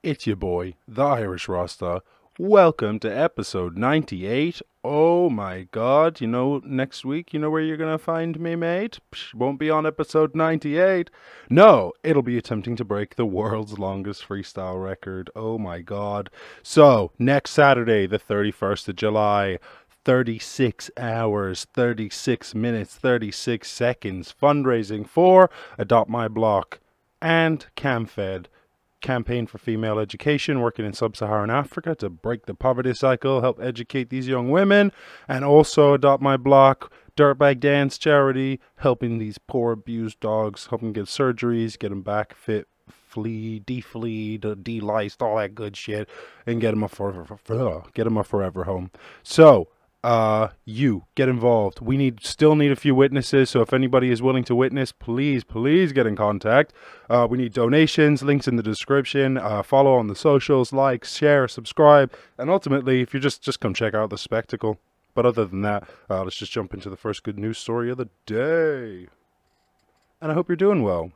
It's your boy, the Irish Rasta. Welcome to episode 98. Oh my god, you know, next week, you know where you're gonna find me, mate? Psh, won't be on episode 98. No, it'll be attempting to break the world's longest freestyle record. Oh my god. So, next Saturday, the 31st of July, 36 hours, 36 minutes, 36 seconds, fundraising for Adopt My Block and CamFed. Campaign for Female Education, working in sub-Saharan Africa to break the poverty cycle, help educate these young women, and also Adopt My Block, Dirtbag Dance Charity, helping these poor abused dogs, helping get surgeries, get them back fit, flea, de-fleed, de-liced, all that good shit, and get them a forever home. So, you get involved. We still need a few witnesses, so if anybody is willing to witness, please get in contact. We need donations, links in the description. Follow on the socials, like, share, subscribe, and ultimately, if you just come check out the spectacle. But other than that, let's just jump into the first good news story of the day. And I hope you're doing well.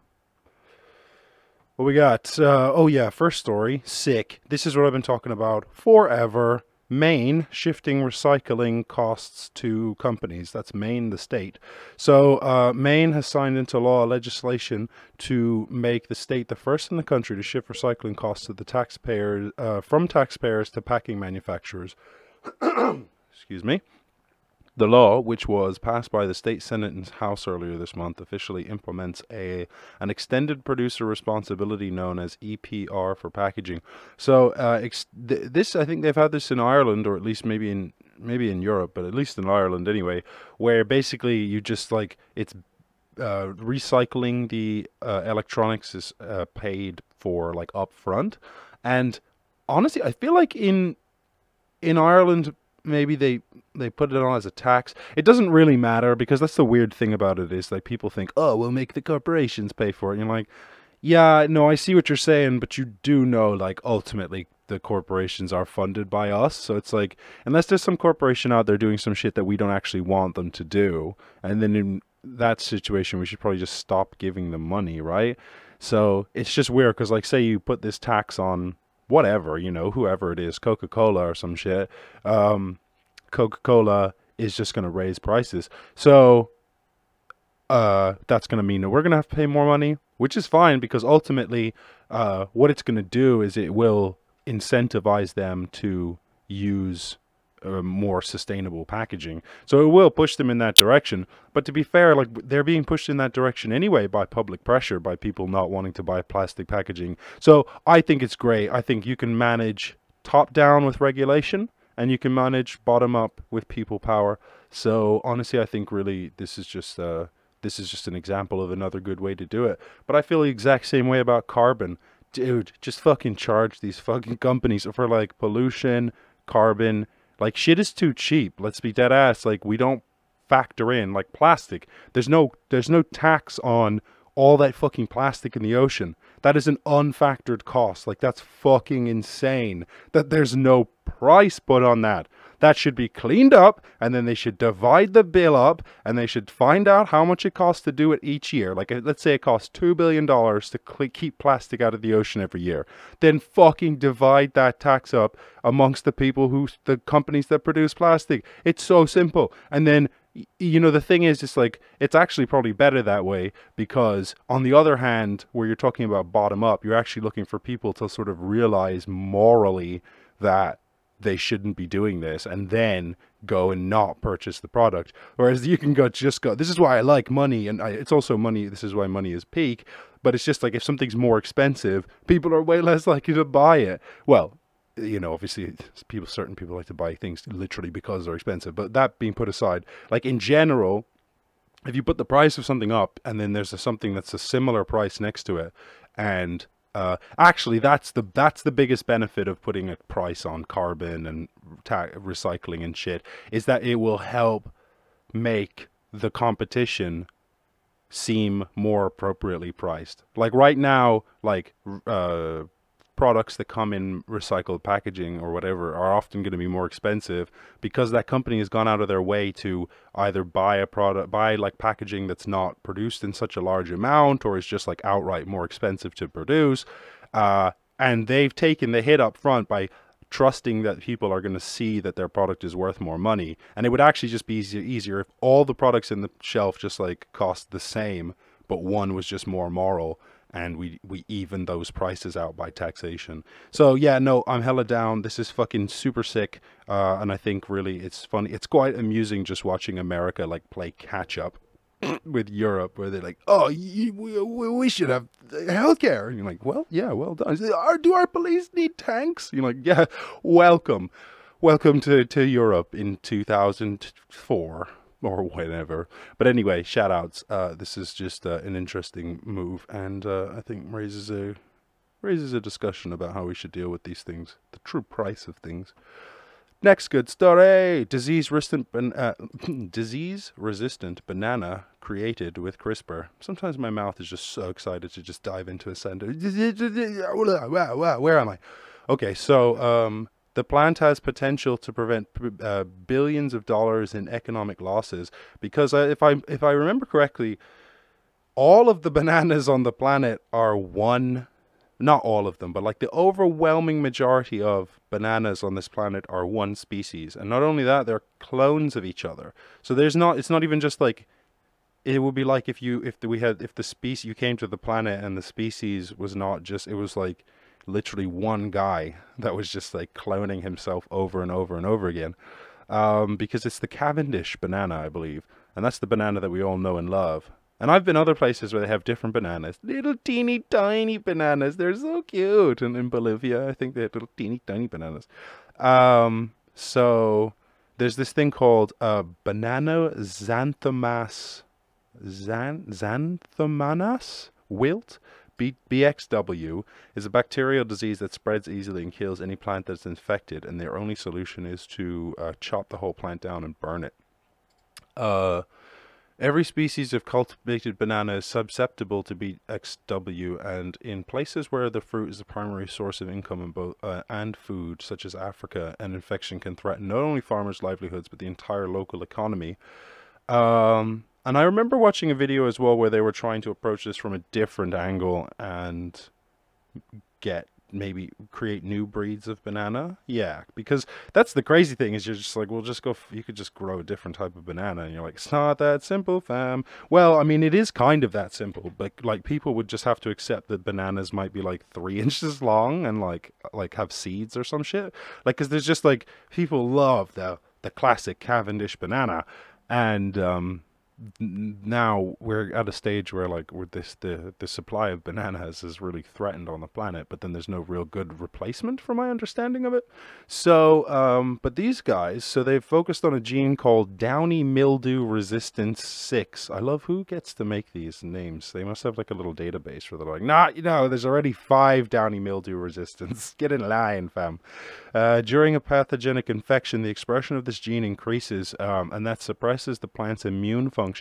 What we got? Oh yeah, first story, sick. This is what I've been talking about forever. Maine shifting recycling costs to companies. That's Maine, the state. So Maine has signed into law legislation to make the state the first in the country to shift recycling costs to the taxpayers, from taxpayers to packing manufacturers. Excuse me. The law, which was passed by the state Senate and House earlier this month, officially implements an extended producer responsibility known as EPR for packaging. So this, I think they've had this in Ireland, or at least maybe in Europe, but at least in Ireland anyway, where basically you just like, it's recycling the electronics is paid for like up front. And honestly, I feel like in Ireland, maybe they put it on as a tax. It doesn't really matter, because that's the weird thing about it is like people think, oh, we'll make the corporations pay for it. And you're like, yeah, no, I see what you're saying, but you do know like ultimately the corporations are funded by us. So it's like, unless there's some corporation out there doing some shit that we don't actually want them to do, and then in that situation we should probably just stop giving them money, right? So it's just weird, because like, say you put this tax on whatever, you know, whoever it is, Coca-Cola or some shit, Coca-Cola is just going to raise prices. So that's going to mean that we're going to have to pay more money, which is fine, because ultimately what it's going to do is it will incentivize them to use more sustainable packaging. So it will push them in that direction. But to be fair, like, they're being pushed in that direction anyway by public pressure, by people not wanting to buy plastic packaging. So I think it's great. I think you can manage top down with regulation, and you can manage bottom up with people power. So honestly, I think really this is just an example of another good way to do it. But I feel the exact same way about carbon. Dude, just fucking charge these fucking companies for like pollution, carbon. Like, shit is too cheap. Let's be dead ass. Like, we don't factor in like plastic. There's no tax on all that fucking plastic in the ocean. That is an unfactored cost. Like, that's fucking insane that there's no price put on that. That should be cleaned up, and then they should divide the bill up, and they should find out how much it costs to do it each year. Like, let's say it costs $2 billion to keep plastic out of the ocean every year. Then fucking divide that tax up amongst the people the companies that produce plastic. It's so simple. And then, you know, the thing is, it's like, it's actually probably better that way, because on the other hand, where you're talking about bottom up, you're actually looking for people to sort of realize morally that they shouldn't be doing this, and then go and not purchase the product. Whereas you can just go, this is why I like money, and it's also money, this is why money is peak. But it's just like, if something's more expensive, people are way less likely to buy it. Well, you know, obviously people, certain people like to buy things literally because they're expensive, but that being put aside, like in general, if you put the price of something up, and then there's something that's a similar price next to it, and actually, that's the biggest benefit of putting a price on carbon and recycling and shit, is that it will help make the competition seem more appropriately priced. Like right now, like products that come in recycled packaging or whatever are often going to be more expensive, because that company has gone out of their way to either buy like packaging that's not produced in such a large amount, or is just like outright more expensive to produce. And they've taken the hit up front by trusting that people are going to see that their product is worth more money. And it would actually just be easier if all the products in the shelf just like cost the same, but one was just more moral, and we even those prices out by taxation. So yeah, no, I'm hella down. This is fucking super sick. And I think really it's funny. It's quite amusing just watching America like play catch up with Europe, where they're like, oh, we should have healthcare. And you're like, well, yeah, well done. Do our police need tanks? You're like, yeah, welcome. Welcome to Europe in 2004. Or whatever. But anyway, shout outs. This is just an interesting move, and I think raises a discussion about how we should deal with these things, the true price of things. Next good story. Disease resistant banana created with CRISPR. Sometimes my mouth is just so excited to just dive into a sentence. Where am I? Okay, so the plant has potential to prevent billions of dollars in economic losses, because if I remember correctly, all of the bananas on the planet are one, not all of them, but like the overwhelming majority of bananas on this planet are one species. And not only that, they're clones of each other. So there's not, it's not even just like, it would be like if the species, you came to the planet and the species was not just, it was like literally one guy that was just like cloning himself over and over and over again, because it's the Cavendish banana, I believe, and that's the banana that we all know and love. And I've been other places where they have different bananas, little teeny tiny bananas, they're so cute. And in Bolivia, I think they had little teeny tiny bananas. So there's this thing called banana xanthomanas wilt. BXW is a bacterial disease that spreads easily and kills any plant that's infected, and their only solution is to chop the whole plant down and burn it. Every species of cultivated banana is susceptible to BXW, and in places where the fruit is the primary source of income and food, such as Africa, an infection can threaten not only farmers' livelihoods but the entire local economy. And I remember watching a video as well where they were trying to approach this from a different angle and maybe create new breeds of banana. Yeah, because that's the crazy thing is you're just like, well, you could just grow a different type of banana. And you're like, it's not that simple, fam. Well, I mean, it is kind of that simple, but like people would just have to accept that bananas might be like 3 inches long and like have seeds or some shit. Like, cause there's just like, people love the classic Cavendish banana, and, now we're at a stage where like the supply of bananas is really threatened on the planet, but then there's no real good replacement from my understanding of it. So but these guys, so they've focused on a gene called downy mildew resistance 6. I love who gets to make these names. They must have like a little database where they're like, nah, you know, there's already 5 downy mildew resistance, get in line, fam. During a pathogenic infection, the expression of this gene increases, and that suppresses the plant's immune function.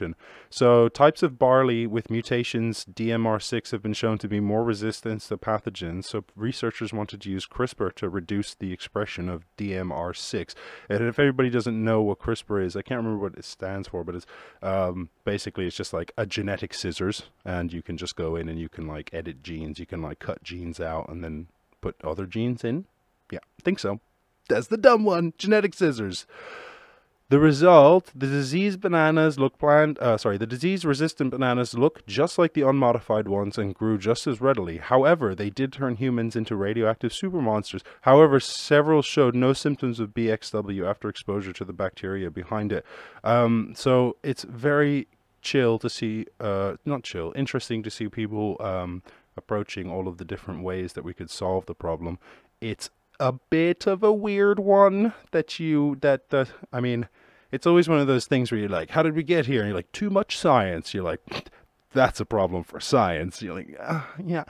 So types of barley with mutations DMR6 have been shown to be more resistant to pathogens, so researchers wanted to use CRISPR to reduce the expression of DMR6. And if everybody doesn't know what CRISPR is, I can't remember what it stands for, but it's basically it's just like a genetic scissors, and you can just go in and you can like edit genes, you can like cut genes out and then put other genes in. Yeah, I think so. That's the dumb one, genetic scissors. The result, the disease-resistant bananas look just like the unmodified ones and grew just as readily. However, they did turn humans into radioactive super monsters. However, several showed no symptoms of BXW after exposure to the bacteria behind it. So it's very chill to see, interesting to see people approaching all of the different ways that we could solve the problem. It's a bit of a weird one I mean, it's always one of those things where you're like, how did we get here? And you're like, too much science. You're like, that's a problem for science. You're like, yeah,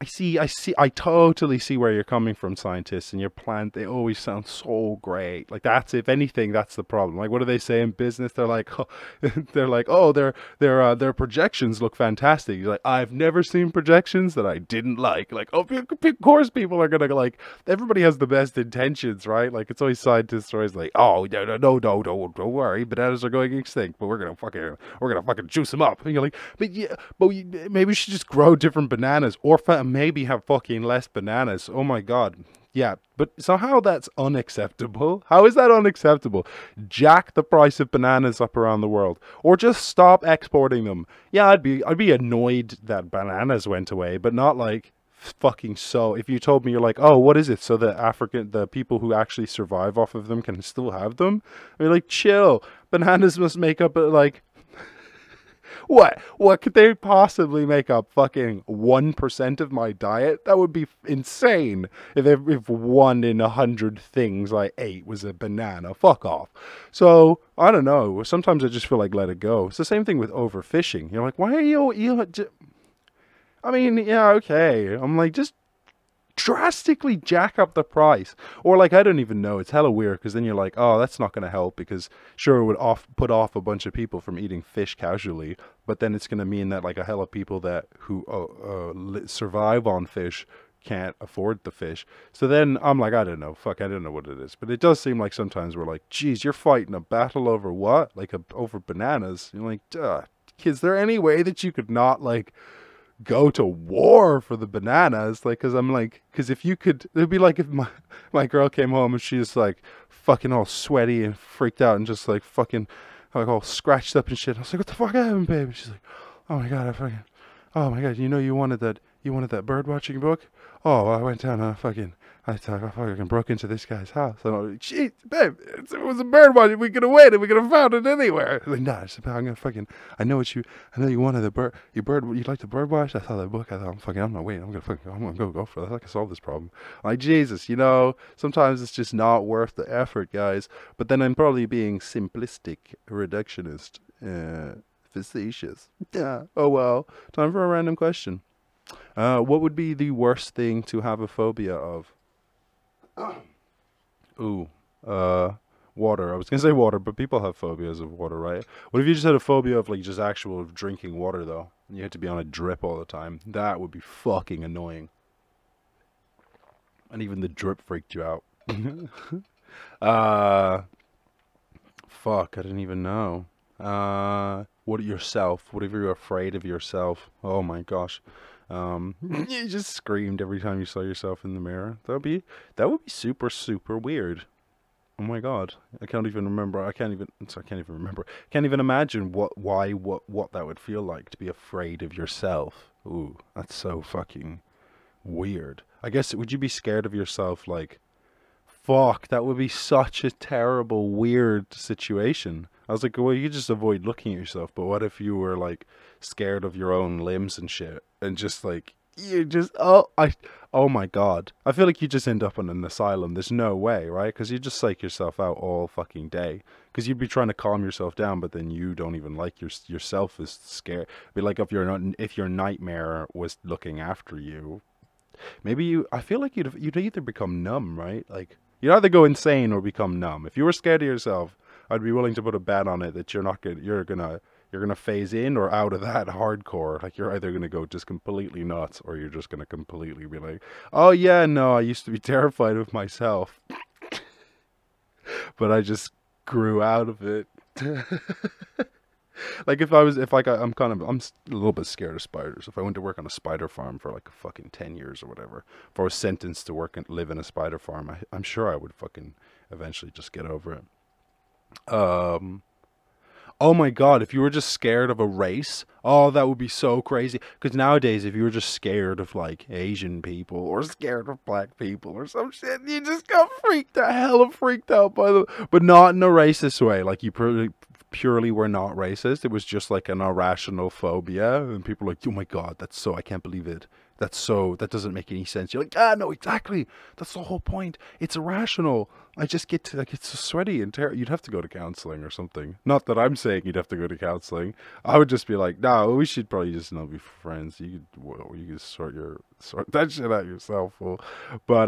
I totally see where you're coming from, scientists, and your plan, they always sound so great. Like that's, if anything, that's the problem. Like, what do they say in business? They're like, oh, their projections look fantastic. You're like, I've never seen projections that I didn't like. Like, oh, of course people are going to like, everybody has the best intentions, right? Like it's always scientists are always like, oh, no, don't worry. Bananas are going extinct, but we're going to fucking juice them up. And you're like, but maybe we should just grow different bananas, or forfeit and maybe have fucking less bananas. Oh my god. Yeah, but somehow that's unacceptable. How is that unacceptable? Jack the price of bananas up around the world, or just stop exporting them. Yeah, I'd be annoyed that bananas went away, but not like fucking so. If you told me you're like, oh, what is it? So the people who actually survive off of them can still have them. I mean, like, chill. Bananas must make up like. What could they possibly make up? Fucking 1% of my diet? That would be insane. If 1 in 100 things I ate was a banana, fuck off. So I don't know. Sometimes I just feel like let it go. It's the same thing with overfishing. You're like, why are you? I mean, yeah, okay. I'm like, just drastically jack up the price, or like, I don't even know, it's hella weird, because then you're like, oh, that's not going to help, because sure, it would put off a bunch of people from eating fish casually, but then it's going to mean that like a hella people that who survive on fish can't afford the fish. So then I'm like, I don't know what it is, but it does seem like sometimes we're like, geez, you're fighting a battle over what, like over bananas. You're like, duh, is there any way that you could not like go to war for the bananas? Like, because if you could, it'd be like if my girl came home and she's like fucking all sweaty and freaked out and just like fucking like all scratched up and shit. I was like, what the fuck happened, babe? She's like, oh my god, oh my god, you know you wanted that bird watching book? Oh, I went down and I fucking broke into this guy's house. And I was like, jeez, babe, it was a bird watching. We could have waited. We could have found it anywhere. Like, nah, I'm gonna fucking. I know you wanted the bird. You like the bird watch. I saw that book. I thought, I'm gonna go for that. I can solve this problem. Like, Jesus, you know. Sometimes it's just not worth the effort, guys. But then I'm probably being simplistic, reductionist, facetious. Yeah. Oh well. Time for a random question. What would be the worst thing to have a phobia of? Ooh, water. I was gonna say water, but people have phobias of water, right? What if you just had a phobia of like just actual drinking water though? You had to be on a drip all the time. That would be fucking annoying. And even the drip freaked you out. Fuck, I didn't even know. What of yourself? Whatever you're afraid of yourself. Oh my gosh. You just screamed every time you saw yourself in the mirror. That would be super, super weird. Oh my god. I can't even remember. Can't even imagine what that would feel like to be afraid of yourself. Ooh, that's so fucking weird. I guess, would you be scared of yourself? Like, fuck, that would be such a terrible, weird situation. I was like, well, you just avoid looking at yourself, but what if you were like scared of your own limbs and shit, and just like, you just, oh my god, I feel like you just end up in an asylum. There's no way, right? Because you just psych yourself out all fucking day, because you'd be trying to calm yourself down, but then you don't even like yourself is scared. Be like, if your nightmare was looking after you, maybe I feel like you'd either become numb, right? Like, you'd either go insane or become numb. If you were scared of yourself, I'd be willing to put a bet on it that you're gonna phase in or out of that hardcore. Like, you're either gonna go just completely nuts, or you're just gonna completely be like, oh yeah, no, I used to be terrified of myself, but I just grew out of it. Like, I'm a little bit scared of spiders. If I went to work on a spider farm for like fucking 10 years or whatever, if I was sentenced to work and live in a spider farm, I'm sure I would fucking eventually just get over it. Oh my god, if you were just scared of a race, oh, that would be so crazy. Because nowadays, if you were just scared of like Asian people or scared of black people or some shit, you just got hella freaked out by them, but not in a racist way. Like, you purely were not racist. It was just like an irrational phobia, and people are like, oh my god, that's so, I can't believe it. That's so, that doesn't make any sense. You're like, ah, no, exactly. That's the whole point. It's irrational. I just get to, like, it's so sweaty and terrible. You'd have to go to counseling or something. Not that I'm saying you'd have to go to counseling. I would just be like, nah, we should probably just not be friends. You could sort that shit out yourself, fool. But,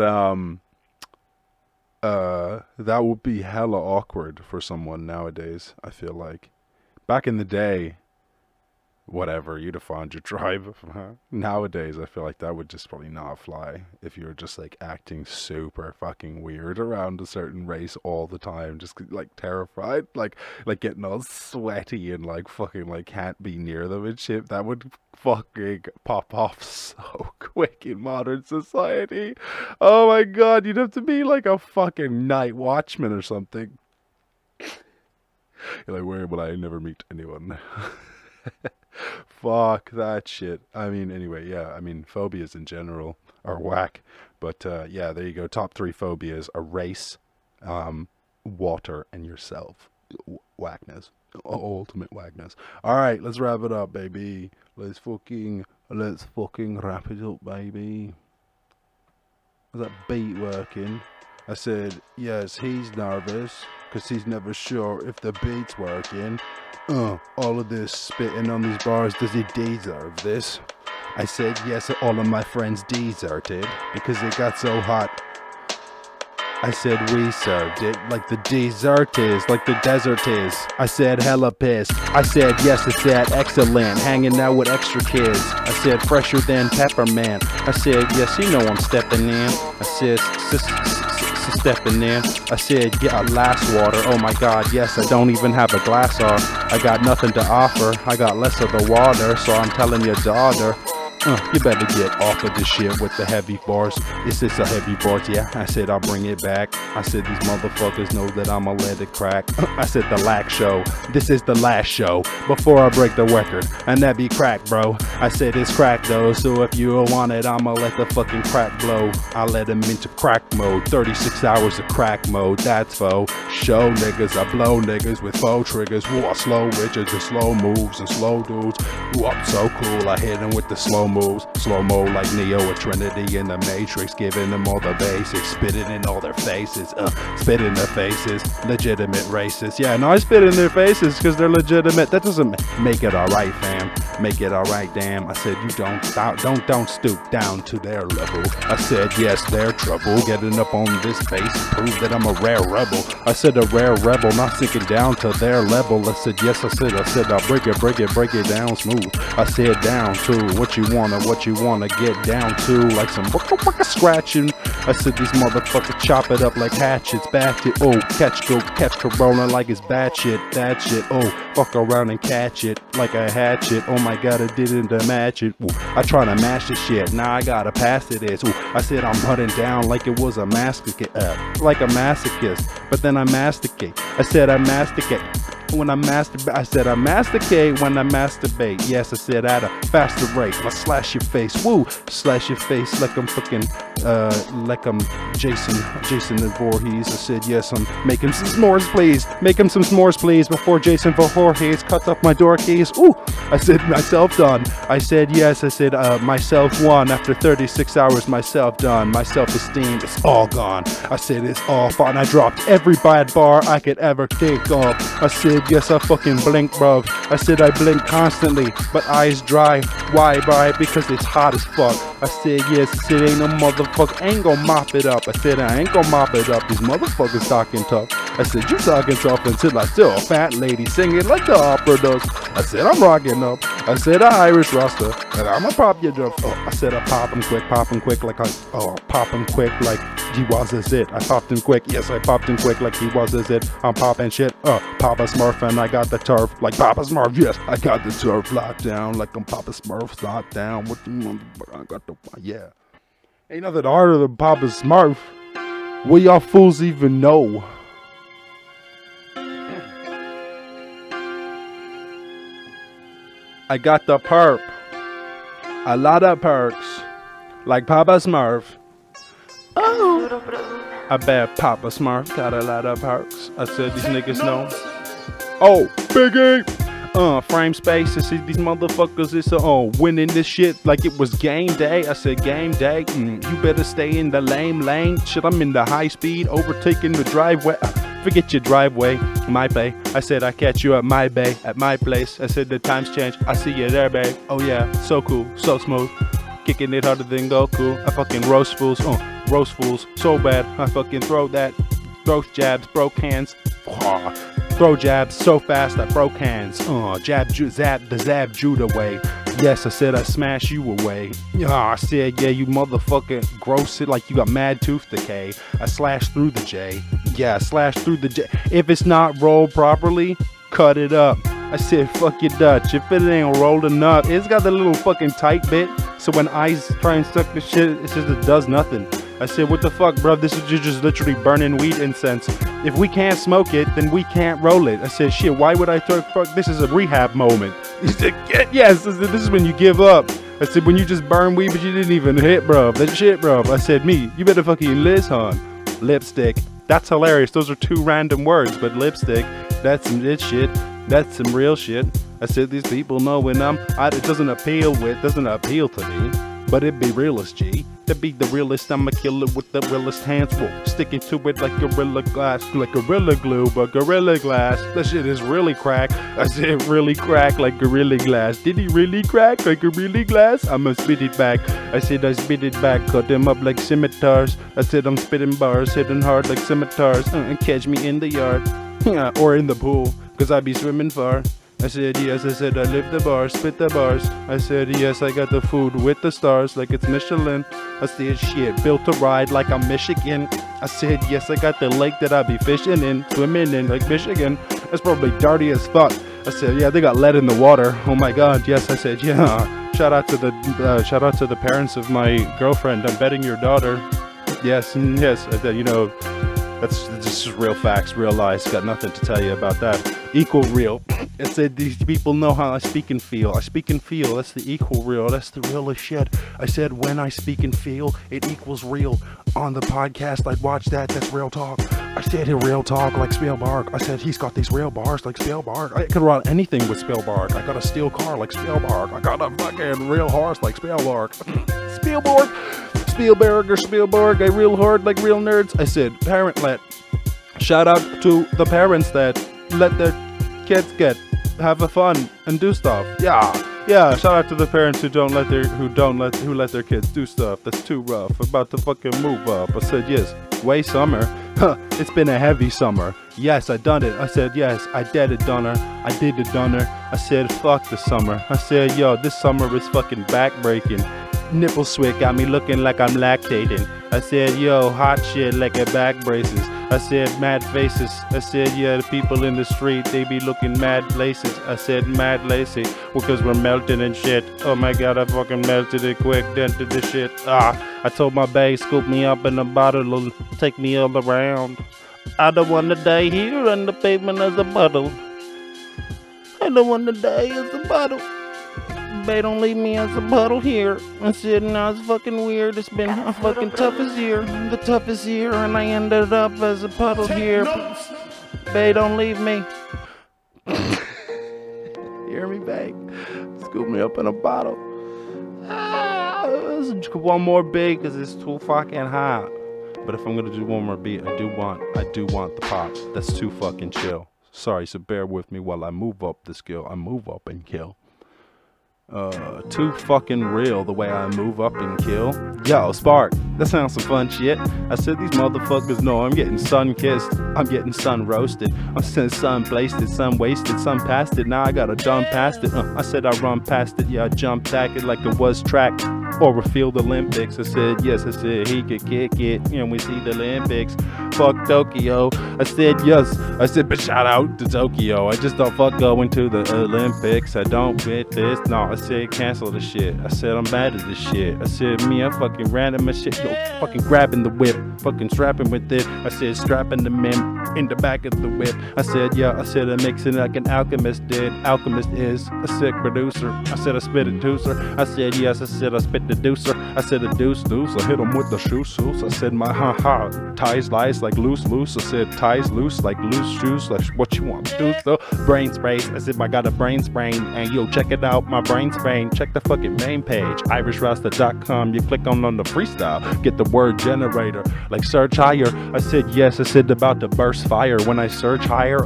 that would be hella awkward for someone nowadays, I feel like. Back in the day, whatever, you defined your tribe. Nowadays, I feel like that would just probably not fly if you were just like acting super fucking weird around a certain race all the time, just like terrified, like getting all sweaty and like fucking like can't be near them and shit. That would fucking pop off so quick in modern society. Oh my god, you'd have to be like a fucking night watchman or something. You're like, where will I never meet anyone? Fuck that shit. I mean, anyway, yeah, I mean, phobias in general are whack, but yeah, there you go. Top 3 phobias are race, water, and yourself. Whackness. Ultimate whackness. All right, let's wrap it up, baby. Let's fucking wrap it up, baby. Is that beat working? I said, yes, he's nervous because he's never sure if the beat's working. All of this spitting on these bars, does he deserve this? I said, yes, all of my friends deserted because it got so hot. I said, we served it like the desert is, like the desert is. I said, hella pissed. I said, yes, it's that excellent, hanging out with extra kids. I said, fresher than peppermint. I said, yes, you know I'm stepping in. I said, stepping in. I said, yeah, last water. Oh my god, yes, I don't even have a glass off. I got nothing to offer. I got less of the water, so I'm telling your daughter, you better get off of this shit with the heavy bars. Is this a heavy bars? Yeah, I said I'll bring it back. I said these motherfuckers know that I'ma let it crack. I said the lack show. This is the last show before I break the record, and that be crack, bro. I said it's crack though, so if you want it, I'ma let the fucking crack blow. I let him into crack mode. 36 hours of crack mode. That's faux. Show niggas, I blow niggas with faux triggers. Woo, slow riches and slow moves and slow dudes. Woo, I'm so cool. I hit him with the slow moves, slow-mo like Neo or Trinity in the Matrix, giving them all the basics, spitting in all their faces, spit in their faces, legitimate racists. Yeah, no, I spit in their faces because they're legitimate. That doesn't make it alright, fam. Make it alright, damn. I said you don't stoop down to their level. I said yes, they're trouble, getting up on this face, prove that I'm a rare rebel. I said a rare rebel, not sinking down to their level. I said yes, I said I'll break it down smooth. I said down to what you want. What you wanna get down to, like some scratching. I said these motherfuckers chop it up like hatchets, back it. Oh, catch Corona like it's batshit, that shit. Oh, fuck around and catch it like a hatchet. Oh my god, I didn't match it. Ooh, I try to mash this shit, now I gotta pass it is. Ooh, I said I'm hunting down like it was a masochist, like a masochist, but then I masticate. I said I masticate. When I masturbate, I said I masticate when I masturbate. Yes, I said at a faster rate. I slash your face, woo, slash your face like I'm fucking, like I'm Jason Voorhees. I said yes, I'm making some s'mores, please. Make him some s'mores, please, before Jason Voorhees cuts up my door keys. Ooh, I said myself done. I said yes, I said myself won after 36 hours. Myself done. My self-esteem, it's all gone. I said it's all fine. I dropped every bad bar I could ever think of. I said yes, I fucking blink, bruv. I said I blink constantly, but eyes dry. Why, bruh? Because it's hot as fuck. I said yes, I said ain't no motherfucker, ain't gon' mop it up. I said I ain't gon' mop it up, these motherfuckers talking tough. I said you talking tough until I still a fat lady singing like the opera does. I said I'm rocking up. I said a Irish Rasta, and I'ma pop your jump. Oh, I said I pop him quick like I, oh, pop him quick like he was as it. I popped him quick, yes, I popped him quick like he was as it. I'm popping shit, Papa Smurf, and I got the turf like Papa Smurf. Yes, I got the turf locked down like I'm Papa Smurf, locked down. What do you want? I got the, yeah. Ain't nothing harder than Papa Smurf. What y'all fools even know? I got the perp. A lot of perks. Like Papa Smurf. Oh. I bet Papa Smurf got a lot of perks. I said these niggas know. Oh, Biggie. Frame space, I see these motherfuckers, it's winning this shit like it was game day. I said game day, you better stay in the lame lane. Shit, I'm in the high speed, overtaking the driveway. Forget your driveway, my bay. I said I catch you at my bay, at my place. I said the times change, I see you there, babe. Oh yeah, so cool, so smooth, kicking it harder than Goku. I fucking roast fools so bad. I fucking throw jabs, broke hands. Throw jabs so fast I broke hands. Jab, zap, the zab, Judah way. Yes, I said I smash you away. I said, yeah, you motherfucking gross it like you got mad tooth decay. I slashed through the J. Yeah, I slashed through the J. If it's not rolled properly, cut it up. I said, fuck your Dutch. If it ain't rolled enough, it's got the little fucking tight bit. So when ice try and suck the shit, it just it does nothing. I said, what the fuck, bruv? This is just literally burning weed incense. If we can't smoke it, then we can't roll it. I said, shit, why would I throw fuck? This is a rehab moment. He said, yes, this is when you give up. I said, when you just burn weed, but you didn't even hit, bruv. That shit, bruv. I said, me, you better fucking Liz hon. Lipstick. That's hilarious. Those are two random words, but lipstick, that's some this shit. That's some real shit. I said, these people know when it doesn't appeal with, doesn't appeal to me. But it be realist, G. To be the realist, I'ma kill it with the realist hands. Whoa. Sticking to it like gorilla glass, like gorilla glue, but gorilla glass. That shit is really crack. I said really crack like gorilla glass. Did he really crack like gorilla glass? I'ma spit it back. I said I spit it back. Cut them up like scimitars. I said I'm spitting bars, hitting hard like scimitars. And catch me in the yard or in the pool, cause I be swimming far. I said yes, I said I live the bars, spit the bars. I said yes, I got the food with the stars like it's Michelin. I said shit, built to ride like I'm Michigan. I said yes, I got the lake that I be fishing in, swimming in like Michigan. That's probably dirty as fuck. I said yeah, they got lead in the water. Oh my god, yes, I said yeah. Shout out to the parents of my girlfriend. I'm betting your daughter. Yes, yes, I said, you know, that's just real facts, real lies. Got nothing to tell you about that. Equal real. I said these people know how I speak and feel. I speak and feel, that's the equal real, that's the realest shit. I said when I speak and feel, it equals real. On the podcast, I'd watch that, that's real talk. I said a real talk like Spielberg. I said he's got these real bars like Spielberg. I could run anything with Spielberg. I got a steel car like Spielberg. I got a fucking real horse like Spielberg. Spielberg, Spielberg or Spielberg, I real hard like real nerds. I said parentlet. Shout out to the parents that let their kids get have a fun and do stuff. Yeah, shout out to the parents who don't let their who let their kids do stuff that's too rough. About to fucking move up. I said yes, way summer. It's been a heavy summer. Yes, I done it. I said yes, I did it, Donner. I did it, Donner. I said fuck the summer. I said yo, this summer is fucking backbreaking. Nipple sweat got me looking like I'm lactating. I said yo, hot shit like a back braces. I said mad faces. I said yeah, the people in the street, they be looking mad laces. I said mad lacy, because we're melting and shit. Oh my god, I fucking melted it quick, dented the shit. I told my bae, scoop me up in a bottle and take me all around. I don't wanna die here on the pavement as a bottle. I don't wanna die as a bottle. Bae, don't leave me as a puddle here. I said, nah, it's fucking weird. It's been a fucking toughest year, the toughest year, and I ended up as a puddle here. Bae, don't leave me. Hear me, bae? Scoop me up in a bottle. One more beat, cause it's too fucking hot. But if I'm gonna do one more beat, I do want the pop. That's too fucking chill. Sorry, so bear with me while I move up the skill. I move up and kill. Too fucking real the way I move up and kill. Yo, Spark, that sounds some fun shit. I said these motherfuckers know I'm getting sun kissed, I'm getting sun roasted, I'm sent sun placed it, sun wasted, sun past it. Now I gotta jump past it. I said I run past it, yeah, I jumped back it like it was track or a field Olympics. I said yes, I said he could kick it, and we see the Olympics. Fuck Tokyo. I said yes, I said but shout out to Tokyo. I just don't fuck going to the Olympics. I don't fit this. No, I said cancel the shit. I said I'm mad at this shit. I said me, I fucking ran at my shit. Yo, fucking grabbing the whip, fucking strapping with it. I said strapping the men in the back of the whip. I said yeah, I said I'm mixing like an alchemist did. Alchemist is a sick producer. I said I spit a deucer. I said yes, I said I spit the deucer. I said a deuce deuce. I hit him with the shoe shoes. I said my ha ha ties lies like loose loose. I said ties loose like loose shoes. Like what you want to do though? Brain sprays. I said I got a brain sprain, and yo, check it out, my brain. Spain, check the fucking main page, IrishRasta.com. You click on the freestyle, get the word generator, like search higher. I said yes, I said about to burst fire when I search higher.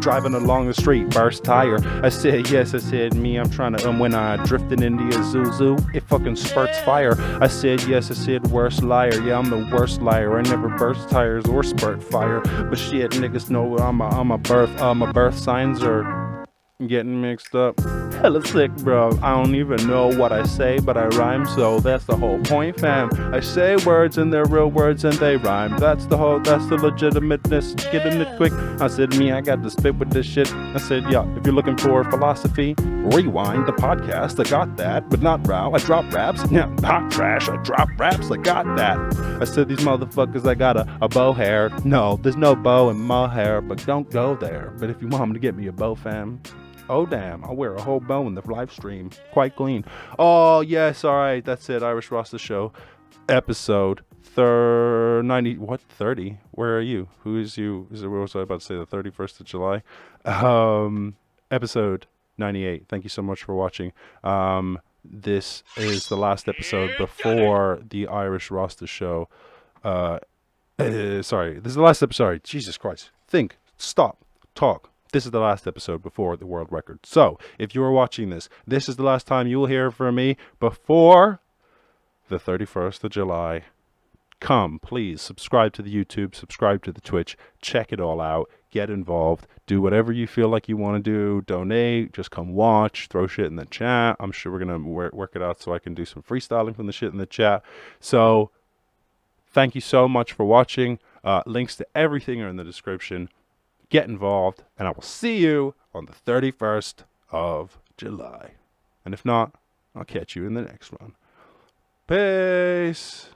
Driving along the street, burst tire. I said yes, I said me, I'm trying to when I drifted in the Azuzu, it fucking spurts fire. I said yes, I said worst liar. Yeah, I'm the worst liar. I never burst tires or spurt fire. But shit, niggas know my birth signs are getting mixed up. Hella sick, bro. I don't even know what I say, but I rhyme, so that's the whole point, fam. I say words and they're real words and they rhyme. That's the whole, that's the legitimateness, getting it quick. I said me, I got to spit with this shit. I said yeah, if you're looking for philosophy, rewind the podcast. I got that, but not row. I drop raps, yeah, hot trash. I drop raps, I got that. I said these motherfuckers, I got a bow hair. No, there's no bow in my hair, but don't go there. But if you want me to get me a bow, fam, oh damn, I'll wear a whole bow in the live stream. Quite clean. Oh yes, alright, that's it. Irish Rasta Show, episode 90, what, 30? Where are you? Who is you? Is it, what was I about to say, the 31st of July? Episode 98. Thank you so much for watching. This is the last episode before the Irish Rasta Show. Sorry, this is the last episode. Sorry, Jesus Christ. Think, stop, talk. This is the last episode before the world record. So, if you are watching this, this is the last time you will hear from me before the 31st of July. Come, please, subscribe to the YouTube, subscribe to the Twitch, check it all out, get involved, do whatever you feel like you want to do, donate, just come watch, throw shit in the chat. I'm sure we're going to work it out so I can do some freestyling from the shit in the chat. So, thank you so much for watching. Links to everything are in the description. Get involved, and I will see you on the 31st of July. And if not, I'll catch you in the next one. Peace.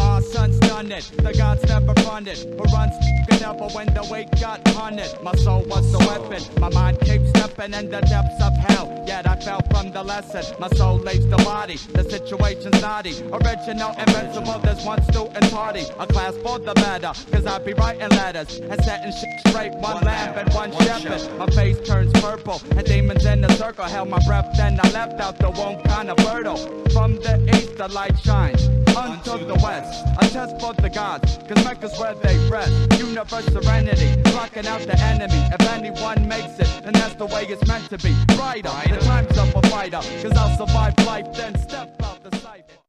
Our sun's done it. The gods never run it. Who runs f***ing ever when the weight got on it? My soul was a weapon. My mind keeps stepping in the depths of hell. Yet I fell from the lesson. My soul leaves the body. The situation's naughty. Original, invincible. There's one student party. A class for the better. Cause I be writing letters and setting shit straight. One lamp and one shepherd. My face turns purple and demons in a circle. Held my breath then I left out the womb kind of fertile. From the east the light shines. Unto the west, a test for the gods, cause Mecca's where they rest. Universe serenity, blocking out the enemy. If anyone makes it, then that's the way it's meant to be. Brighter, the time's up a fighter, cause I'll survive life, then step out the sight.